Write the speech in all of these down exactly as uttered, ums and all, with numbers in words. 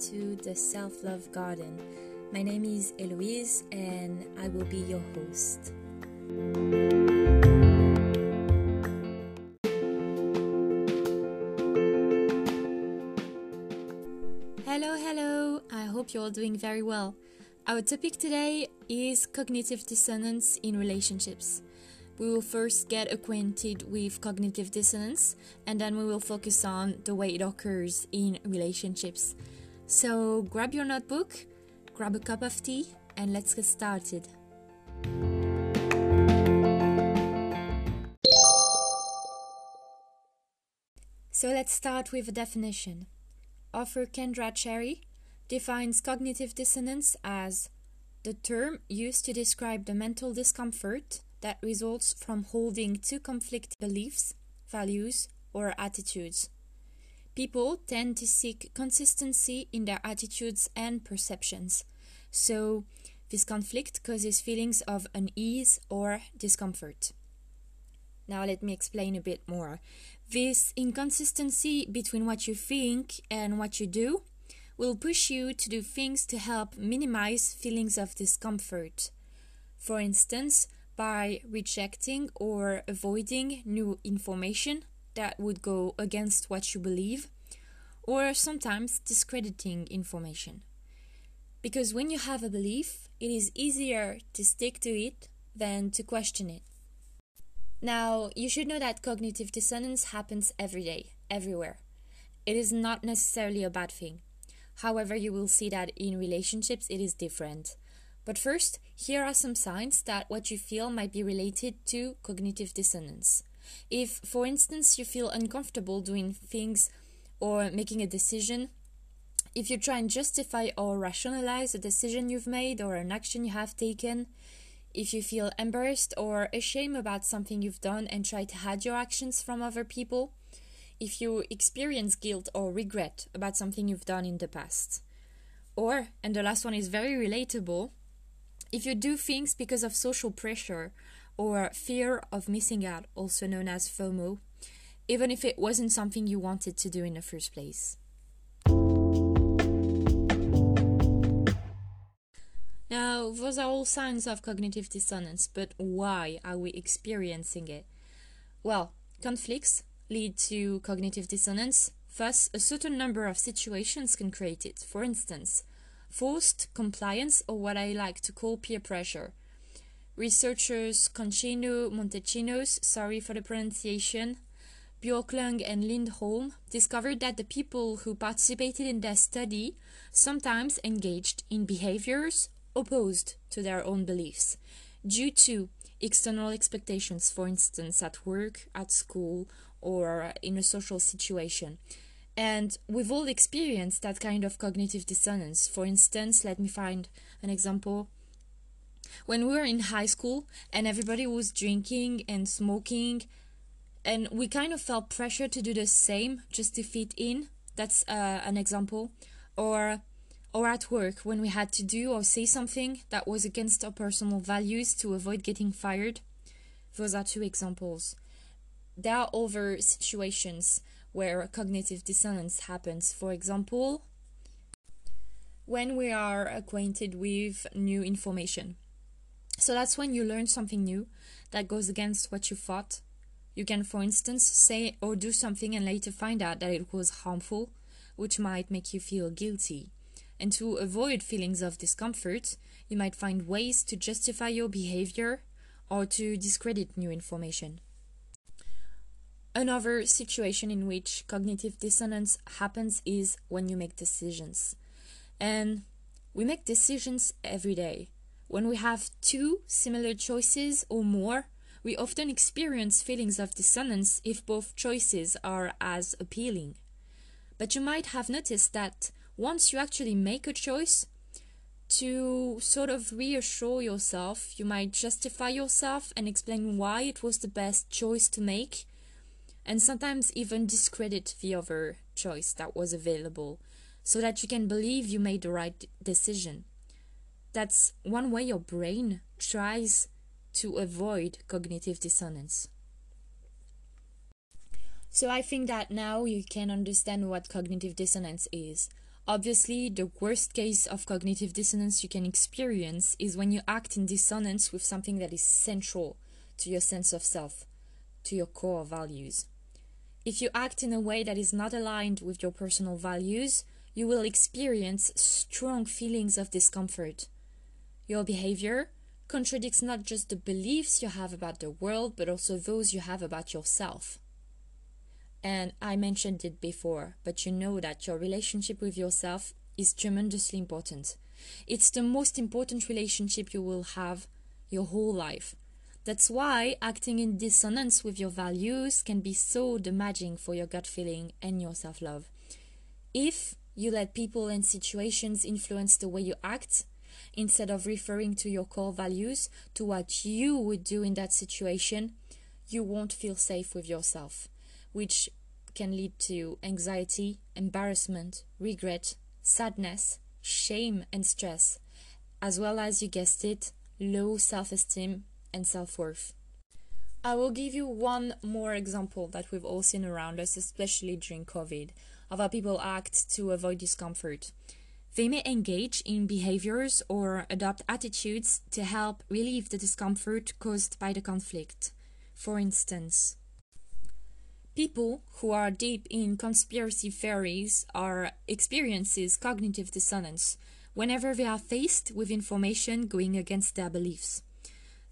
to the Self-Love Garden. My name is Eloise and I will be your host. Hello, hello! I hope you're all doing very well. Our topic today is cognitive dissonance in relationships. We will first get acquainted with cognitive dissonance and then we will focus on the way it occurs in relationships. So grab your notebook, grab a cup of tea, and let's get started. So let's start with a definition. Author Kendra Cherry defines cognitive dissonance as the term used to describe the mental discomfort that results from holding two conflicting beliefs, values, or attitudes. People tend to seek consistency in their attitudes and perceptions, so this conflict causes feelings of unease or discomfort. Now let me explain a bit more. This inconsistency between what you think and what you do will push you to do things to help minimize feelings of discomfort. For instance, by rejecting or avoiding new information that would go against what you believe, or sometimes discrediting information. Because when you have a belief, it is easier to stick to it than to question it. Now, you should know that cognitive dissonance happens every day, everywhere. It is not necessarily a bad thing. However, you will see that in relationships it is different. But first, here are some signs that what you feel might be related to cognitive dissonance. If, for instance, you feel uncomfortable doing things or making a decision, if you try and justify or rationalize a decision you've made or an action you have taken, if you feel embarrassed or ashamed about something you've done and try to hide your actions from other people, if you experience guilt or regret about something you've done in the past. Or, and the last one is very relatable, if you do things because of social pressure or fear of missing out, also known as FOMO, even if it wasn't something you wanted to do in the first place. Now, those are all signs of cognitive dissonance, but why are we experiencing it? Well, conflicts lead to cognitive dissonance, thus a certain number of situations can create it. For instance, forced compliance, or what I like to call peer pressure. Researchers Concino Montecinos, sorry for the pronunciation, Björklund and Lindholm discovered that the people who participated in their study sometimes engaged in behaviors opposed to their own beliefs due to external expectations, for instance, at work, at school, or in a social situation. And we've all experienced that kind of cognitive dissonance. For instance, let me find an example. When we were in high school and everybody was drinking and smoking, and we kind of felt pressure to do the same just to fit in. That's uh, an example. Or, or at work, when we had to do or say something that was against our personal values to avoid getting fired. Those are two examples. There are other situations where cognitive dissonance happens. For example, when we are acquainted with new information. So that's when you learn something new that goes against what you thought. You can, for instance, say or do something and later find out that it was harmful, which might make you feel guilty. And to avoid feelings of discomfort, you might find ways to justify your behavior or to discredit new information. Another situation in which cognitive dissonance happens is when you make decisions. And we make decisions every day. When we have two similar choices or more, we often experience feelings of dissonance if both choices are as appealing. But you might have noticed that once you actually make a choice, to sort of reassure yourself, you might justify yourself and explain why it was the best choice to make, and sometimes even discredit the other choice that was available, so that you can believe you made the right decision. That's one way your brain tries to avoid cognitive dissonance. So I think that now you can understand what cognitive dissonance is. Obviously, the worst case of cognitive dissonance you can experience is when you act in dissonance with something that is central to your sense of self, to your core values. If you act in a way that is not aligned with your personal values, you will experience strong feelings of discomfort. Your behavior contradicts not just the beliefs you have about the world, but also those you have about yourself. And I mentioned it before, but you know that your relationship with yourself is tremendously important. It's the most important relationship you will have your whole life. That's why acting in dissonance with your values can be so damaging for your gut feeling and your self-love. If you let people and situations influence the way you act, instead of referring to your core values, to what you would do in that situation, you won't feel safe with yourself, which can lead to anxiety, embarrassment, regret, sadness, shame and stress, as well as, you guessed it, low self-esteem and self-worth. I will give you one more example that we've all seen around us, especially during COVID, of how people act to avoid discomfort. They may engage in behaviors or adopt attitudes to help relieve the discomfort caused by the conflict. For instance, people who are deep in conspiracy theories are experiences cognitive dissonance whenever they are faced with information going against their beliefs.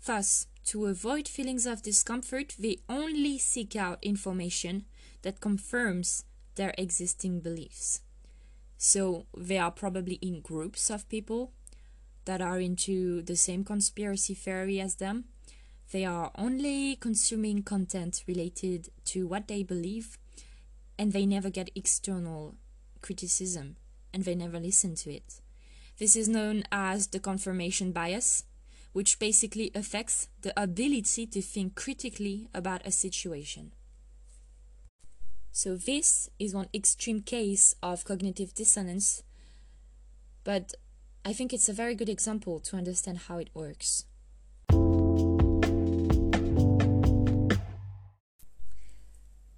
Thus, to avoid feelings of discomfort, they only seek out information that confirms their existing beliefs. So they are probably in groups of people that are into the same conspiracy theory as them. They are only consuming content related to what they believe, and they never get external criticism, and they never listen to it. This is known as the confirmation bias, which basically affects the ability to think critically about a situation. So this is one extreme case of cognitive dissonance, but I think it's a very good example to understand how it works.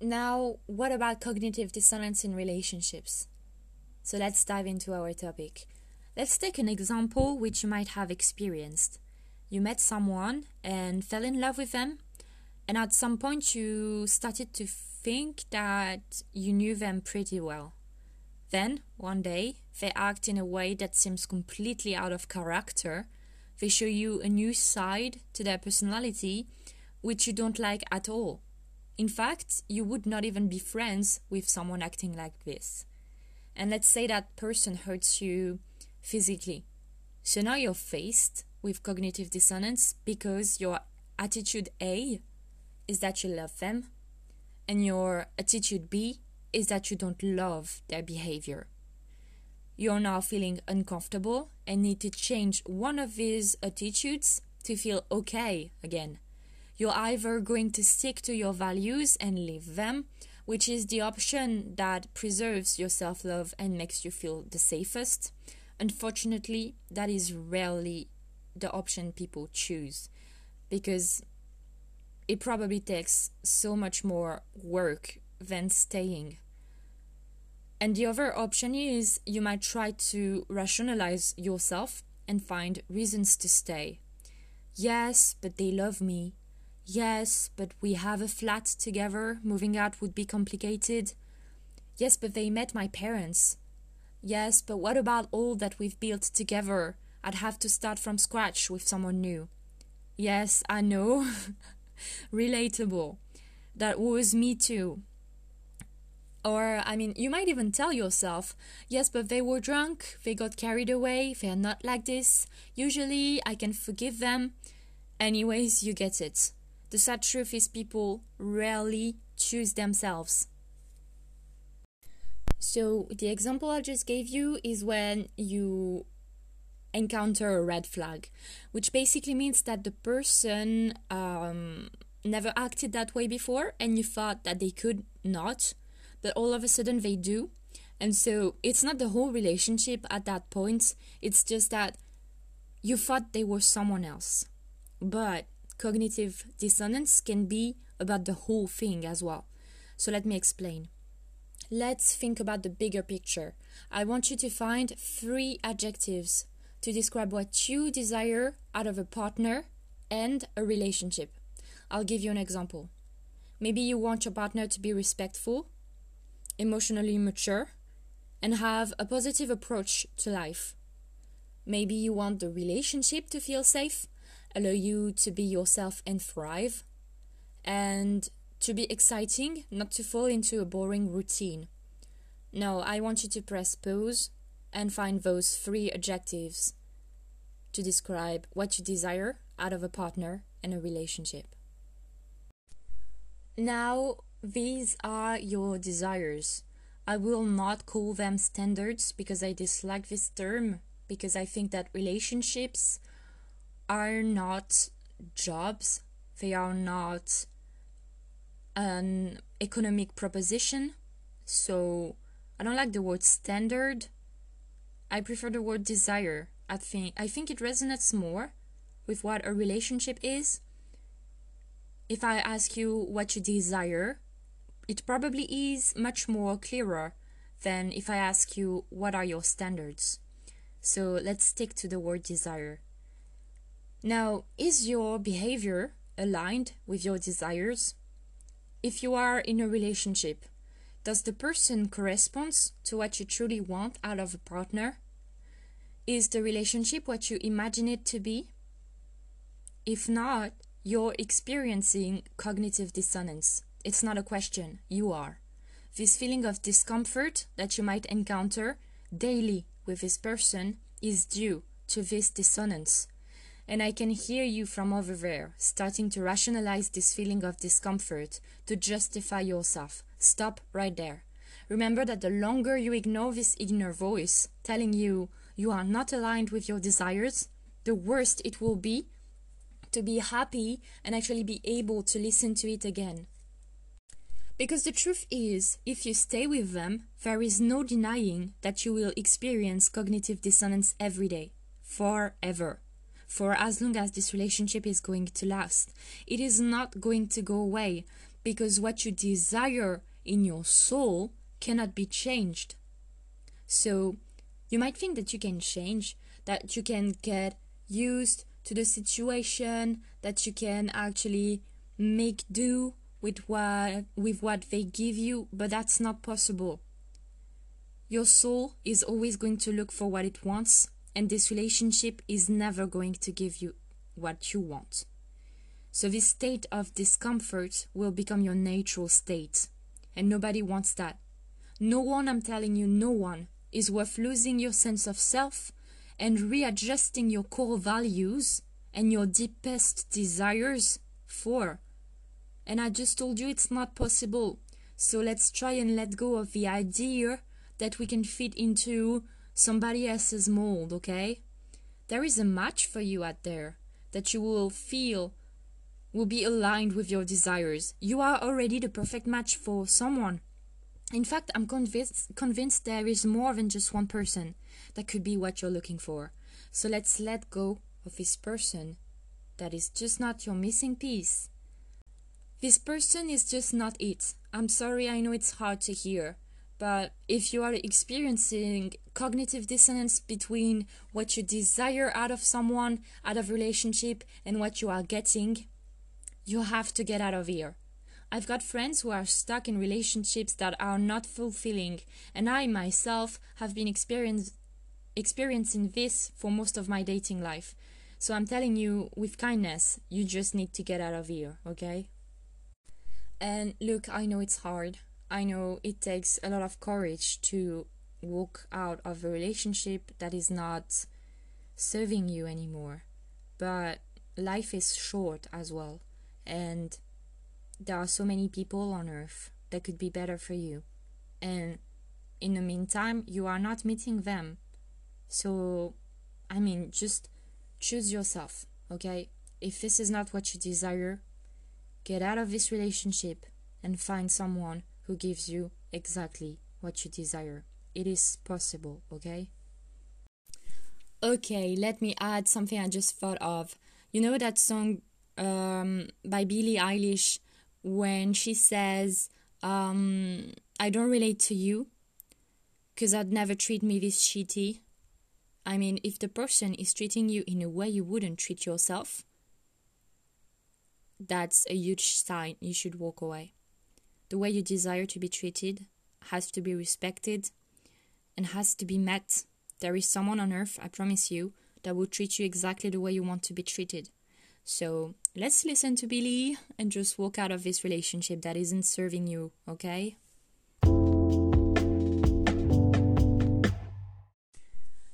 Now, what about cognitive dissonance in relationships? So let's dive into our topic. Let's take an example which you might have experienced. You met someone and fell in love with them, and at some point you started to think that you knew them pretty well. Then, one day, they act in a way that seems completely out of character. They show you a new side to their personality, which you don't like at all. In fact, you would not even be friends with someone acting like this. And let's say that person hurts you physically. So now you're faced with cognitive dissonance because your attitude A is that you love them, and your attitude B is that you don't love their behavior. You're now feeling uncomfortable and need to change one of these attitudes to feel okay again. You're either going to stick to your values and leave them, which is the option that preserves your self-love and makes you feel the safest. Unfortunately, that is rarely the option people choose, because it probably takes so much more work than staying. And the other option is you might try to rationalize yourself and find reasons to stay. Yes, but they love me. Yes, but we have a flat together. Moving out would be complicated. Yes, but they met my parents. Yes, but what about all that we've built together? I'd have to start from scratch with someone new. Yes, I know. Relatable. That was me too. Or, I mean, you might even tell yourself, yes, but they were drunk. They got carried away. They are not like this. Usually, I can forgive them. Anyways, you get it. The sad truth is people rarely choose themselves. So the example I just gave you is when you encounter a red flag, which basically means that the person um, never acted that way before, and you thought that they could not, but all of a sudden they do. And so it's not the whole relationship at that point. It's just that you thought they were someone else. But cognitive dissonance can be about the whole thing as well. So let me explain. Let's think about the bigger picture. I want you to find three adjectives to describe what you desire out of a partner and a relationship. I'll give you an example. Maybe you want your partner to be respectful, emotionally mature, and have a positive approach to life. Maybe you want the relationship to feel safe, allow you to be yourself and thrive, and to be exciting, not to fall into a boring routine. Now, I want you to press pause and find those three adjectives to describe what you desire out of a partner and a relationship. Now, these are your desires. I will not call them standards because I dislike this term, because I think that relationships are not jobs. They are not an economic proposition. So I don't like the word standard. I prefer the word desire. I think, I think it resonates more with what a relationship is. If I ask you what you desire, it probably is much more clearer than if I ask you what are your standards. So let's stick to the word desire. Now, is your behavior aligned with your desires? If you are in a relationship, does the person correspond to what you truly want out of a partner? Is the relationship what you imagine it to be? If not, you're experiencing cognitive dissonance. It's not a question, you are. This feeling of discomfort that you might encounter daily with this person is due to this dissonance. And I can hear you from over there, starting to rationalize this feeling of discomfort, to justify yourself. Stop right there. Remember that the longer you ignore this inner voice telling you you are not aligned with your desires, the worse it will be to be happy and actually be able to listen to it again. Because the truth is, if you stay with them, there is no denying that you will experience cognitive dissonance every day, forever, for as long as this relationship is going to last. It is not going to go away, because what you desire in your soul cannot be changed. So, you might think that you can change, that you can get used to the situation, that you can actually make do with what, with what they give you, but that's not possible. Your soul is always going to look for what it wants, and this relationship is never going to give you what you want. So this state of discomfort will become your natural state, and nobody wants that. No one, I'm telling you, no one is worth losing your sense of self and readjusting your core values and your deepest desires for. And I just told you it's not possible. So let's try and let go of the idea that we can fit into somebody else's mold, okay? There is a match for you out there that you will feel will be aligned with your desires. You are already the perfect match for someone. In fact, I'm convinced, convinced there is more than just one person that could be what you're looking for. So let's let go of this person that is just not your missing piece. This person is just not it. I'm sorry, I know it's hard to hear, but if you are experiencing cognitive dissonance between what you desire out of someone, out of relationship, and what you are getting, you have to get out of here. I've got friends who are stuck in relationships that are not fulfilling, and I myself have been experience, experiencing this for most of my dating life. So I'm telling you, with kindness, you just need to get out of here, okay? And look, I know it's hard. I know it takes a lot of courage to walk out of a relationship that is not serving you anymore. But life is short as well, and there are so many people on earth that could be better for you, and in the meantime you are not meeting them. So I mean, just choose yourself, okay? If this is not what you desire, get out of this relationship and find someone who gives you exactly what you desire. It is possible, okay? Okay, let me add something I just thought of. You know that song um, by Billie Eilish, when she says, um, I don't relate to you, because I'd never treat me this shitty. I mean, if the person is treating you in a way you wouldn't treat yourself, that's a huge sign you should walk away. The way you desire to be treated has to be respected and has to be met. There is someone on earth, I promise you, that will treat you exactly the way you want to be treated. So let's listen to Billie and just walk out of this relationship that isn't serving you, okay?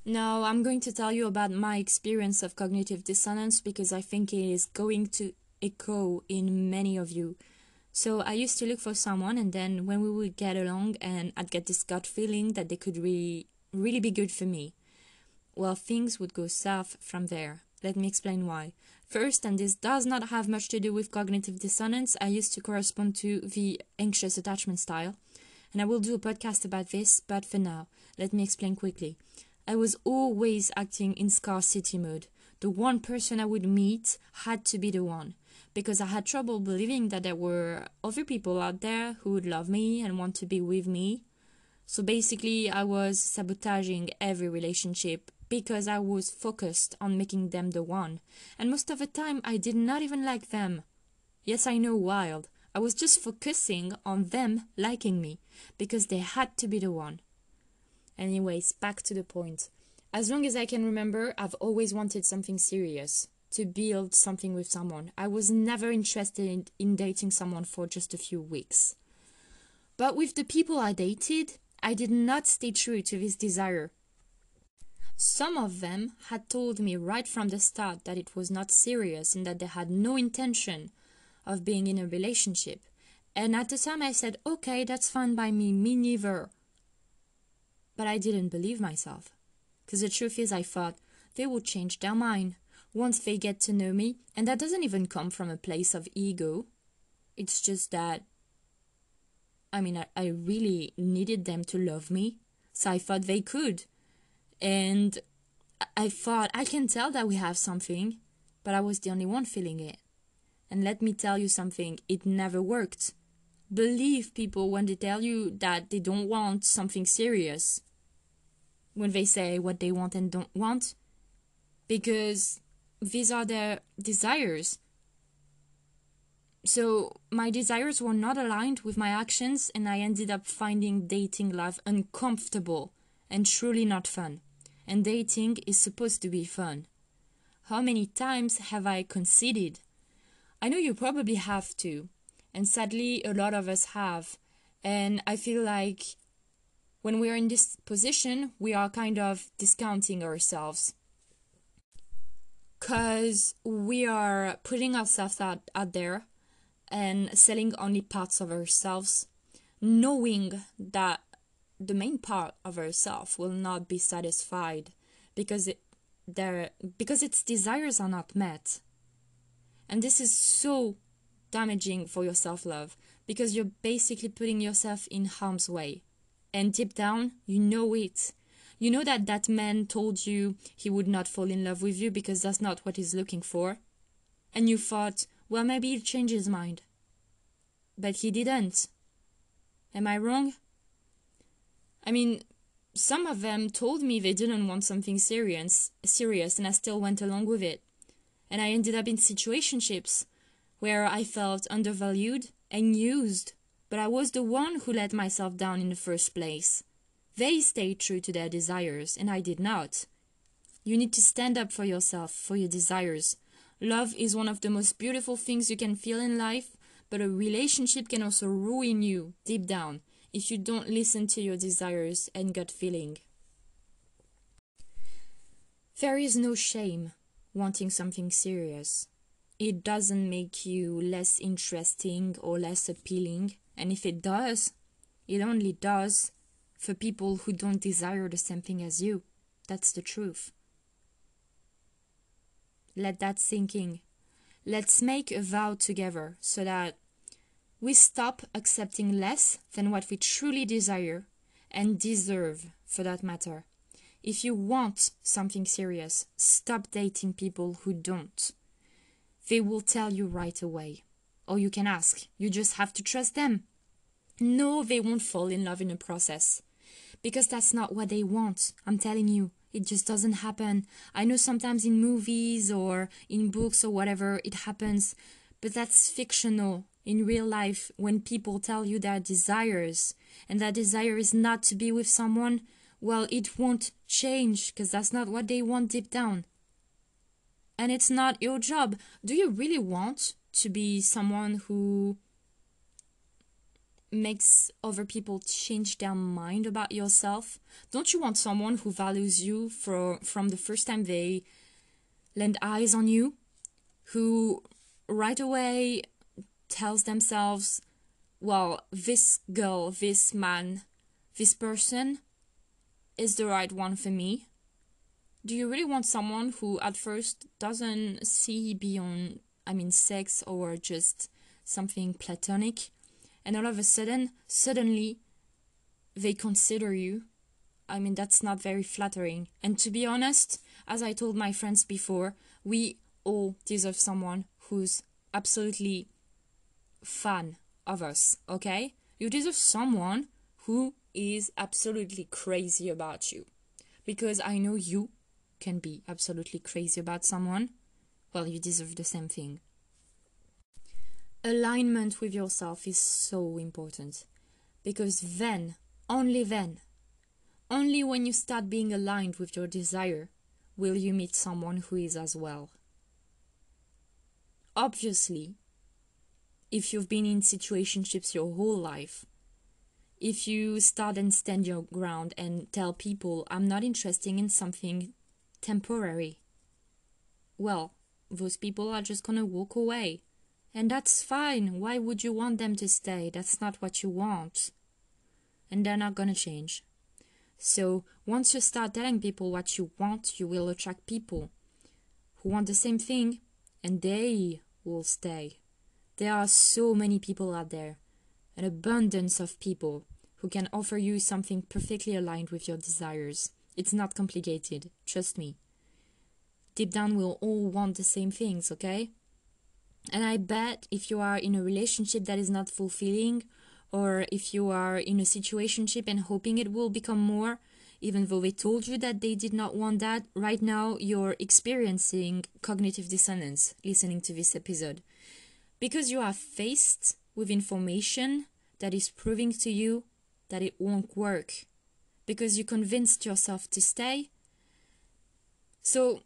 Now, I'm going to tell you about my experience of cognitive dissonance because I think it is going to echo in many of you. So I used to look for someone, and then when we would get along, and I'd get this gut feeling that they could really, really be good for me. Well, things would go south from there. Let me explain why. First, and this does not have much to do with cognitive dissonance, I used to correspond to the anxious attachment style, and I will do a podcast about this, but for now, let me explain quickly. I was always acting in scarcity mode. The one person I would meet had to be the one, because I had trouble believing that there were other people out there who would love me and want to be with me. So basically, I was sabotaging every relationship because I was focused on making them the one. And most of the time, I did not even like them. Yes, I know, wild. I was just focusing on them liking me because they had to be the one. Anyways, back to the point. As long as I can remember, I've always wanted something serious, to build something with someone. I was never interested in, in dating someone for just a few weeks. But with the people I dated, I did not stay true to this desire. Some of them had told me right from the start that it was not serious and that they had no intention of being in a relationship. And at the time I said, okay, that's fine by me, me neither. But I didn't believe myself, because the truth is I thought they would change their mind once they get to know me, and that doesn't even come from a place of ego. It's just that, I mean, I, I really needed them to love me, so I thought they could. And I thought, I can tell that we have something, but I was the only one feeling it. And let me tell you something, it never worked. Believe people when they tell you that they don't want something serious, when they say what they want and don't want, because these are their desires. So my desires were not aligned with my actions, and I ended up finding dating life uncomfortable and truly not fun. And dating is supposed to be fun. How many times have I conceded? I know you probably have to. And sadly, a lot of us have. And I feel like when we are in this position, we are kind of discounting ourselves. Because we are putting ourselves out, out there and selling only parts of ourselves, knowing that the main part of ourselves will not be satisfied because it, there, because its desires are not met. And this is so damaging for your self-love, because you're basically putting yourself in harm's way, and deep down you know it. You know that that man told you he would not fall in love with you because that's not what he's looking for, and you thought, well, maybe he'll change his mind, but he didn't. Am I wrong? I mean, some of them told me they didn't want something serious serious and I still went along with it, and I ended up in situationships where I felt undervalued and used, but I was the one who let myself down in the first place. They stayed true to their desires, and I did not. You need to stand up for yourself, for your desires. Love is one of the most beautiful things you can feel in life, but a relationship can also ruin you deep down if you don't listen to your desires and gut feeling. There is no shame wanting something serious. It doesn't make you less interesting or less appealing. And if it does, it only does for people who don't desire the same thing as you. That's the truth. Let that sink in. Let's make a vow together so that we stop accepting less than what we truly desire and deserve, for that matter. If you want something serious, stop dating people who don't. They will tell you right away. Or you can ask. You just have to trust them. No, they won't fall in love in the process. Because that's not what they want, I'm telling you. It just doesn't happen. I know sometimes in movies or in books or whatever, it happens. But that's fictional. In real life, when people tell you their desires, and their desire is not to be with someone, well, it won't change, because that's not what they want deep down. And it's not your job. Do you really want to be someone who makes other people change their mind about yourself? Don't you want someone who values you for, from the first time they land eyes on you? Who right away tells themselves, well, this girl, this man, this person is the right one for me? Do you really want someone who at first doesn't see beyond, I mean, sex or just something platonic, and all of a sudden, suddenly, they consider you? I mean, that's not very flattering. And to be honest, as I told my friends before, we all deserve someone who's absolutely fan of us, okay? You deserve someone who is absolutely crazy about you. Because I know you can be absolutely crazy about someone. Well, you deserve the same thing. Alignment with yourself is so important, because then, only then, only when you start being aligned with your desire, will you meet someone who is as well. Obviously, if you've been in situationships your whole life, if you start and stand your ground and tell people, I'm not interested in something temporary, well, those people are just gonna walk away. And that's fine. Why would you want them to stay? That's not what you want. And they're not gonna change. So once you start telling people what you want, you will attract people who want the same thing, and they will stay. There are so many people out there, an abundance of people who can offer you something perfectly aligned with your desires. It's not complicated, trust me. Deep down, we'll all want the same things, okay? And I bet if you are in a relationship that is not fulfilling, or if you are in a situationship and hoping it will become more, even though they told you that they did not want that, right now you're experiencing cognitive dissonance listening to this episode. Because you are faced with information that is proving to you that it won't work, because you convinced yourself to stay. So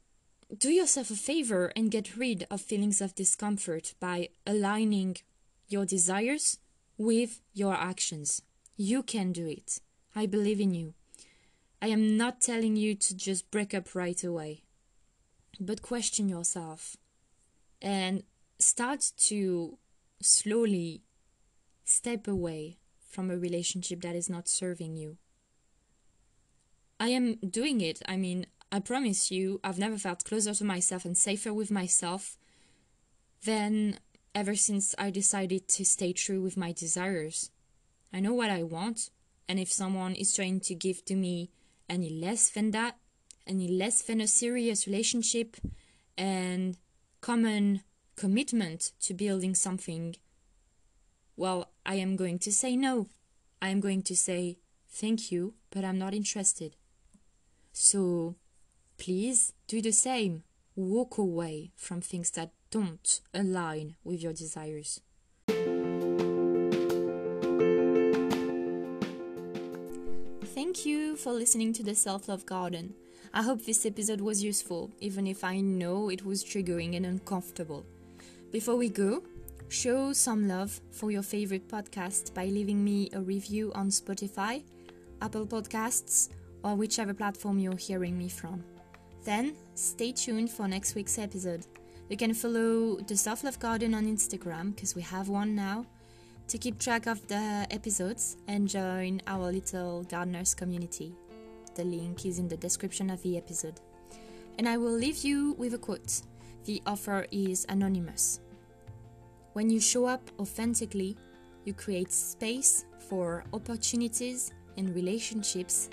do yourself a favor and get rid of feelings of discomfort by aligning your desires with your actions. You can do it. I believe in you. I am not telling you to just break up right away, but question yourself and start to slowly step away from a relationship that is not serving you. I am doing it. I mean, I promise you, I've never felt closer to myself and safer with myself than ever since I decided to stay true with my desires. I know what I want, and if someone is trying to give to me any less than that, any less than a serious relationship and common commitment to building something, well, I am going to say no. I am going to say thank you, but I'm not interested. So please do the same. Walk away from things that don't align with your desires. Thank you for listening to the Self-Love Garden. I hope this episode was useful, even if I know it was triggering and uncomfortable. Before we go, show some love for your favorite podcast by leaving me a review on Spotify, Apple Podcasts, or whichever platform you're hearing me from. Then, stay tuned for next week's episode. You can follow the Self-Love Garden on Instagram, because we have one now, to keep track of the episodes and join our little gardeners community. The link is in the description of the episode. And I will leave you with a quote. The author is anonymous. When you show up authentically, you create space for opportunities and relationships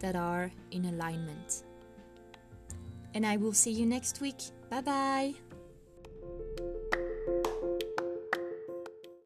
that are in alignment. And I will see you next week. Bye bye!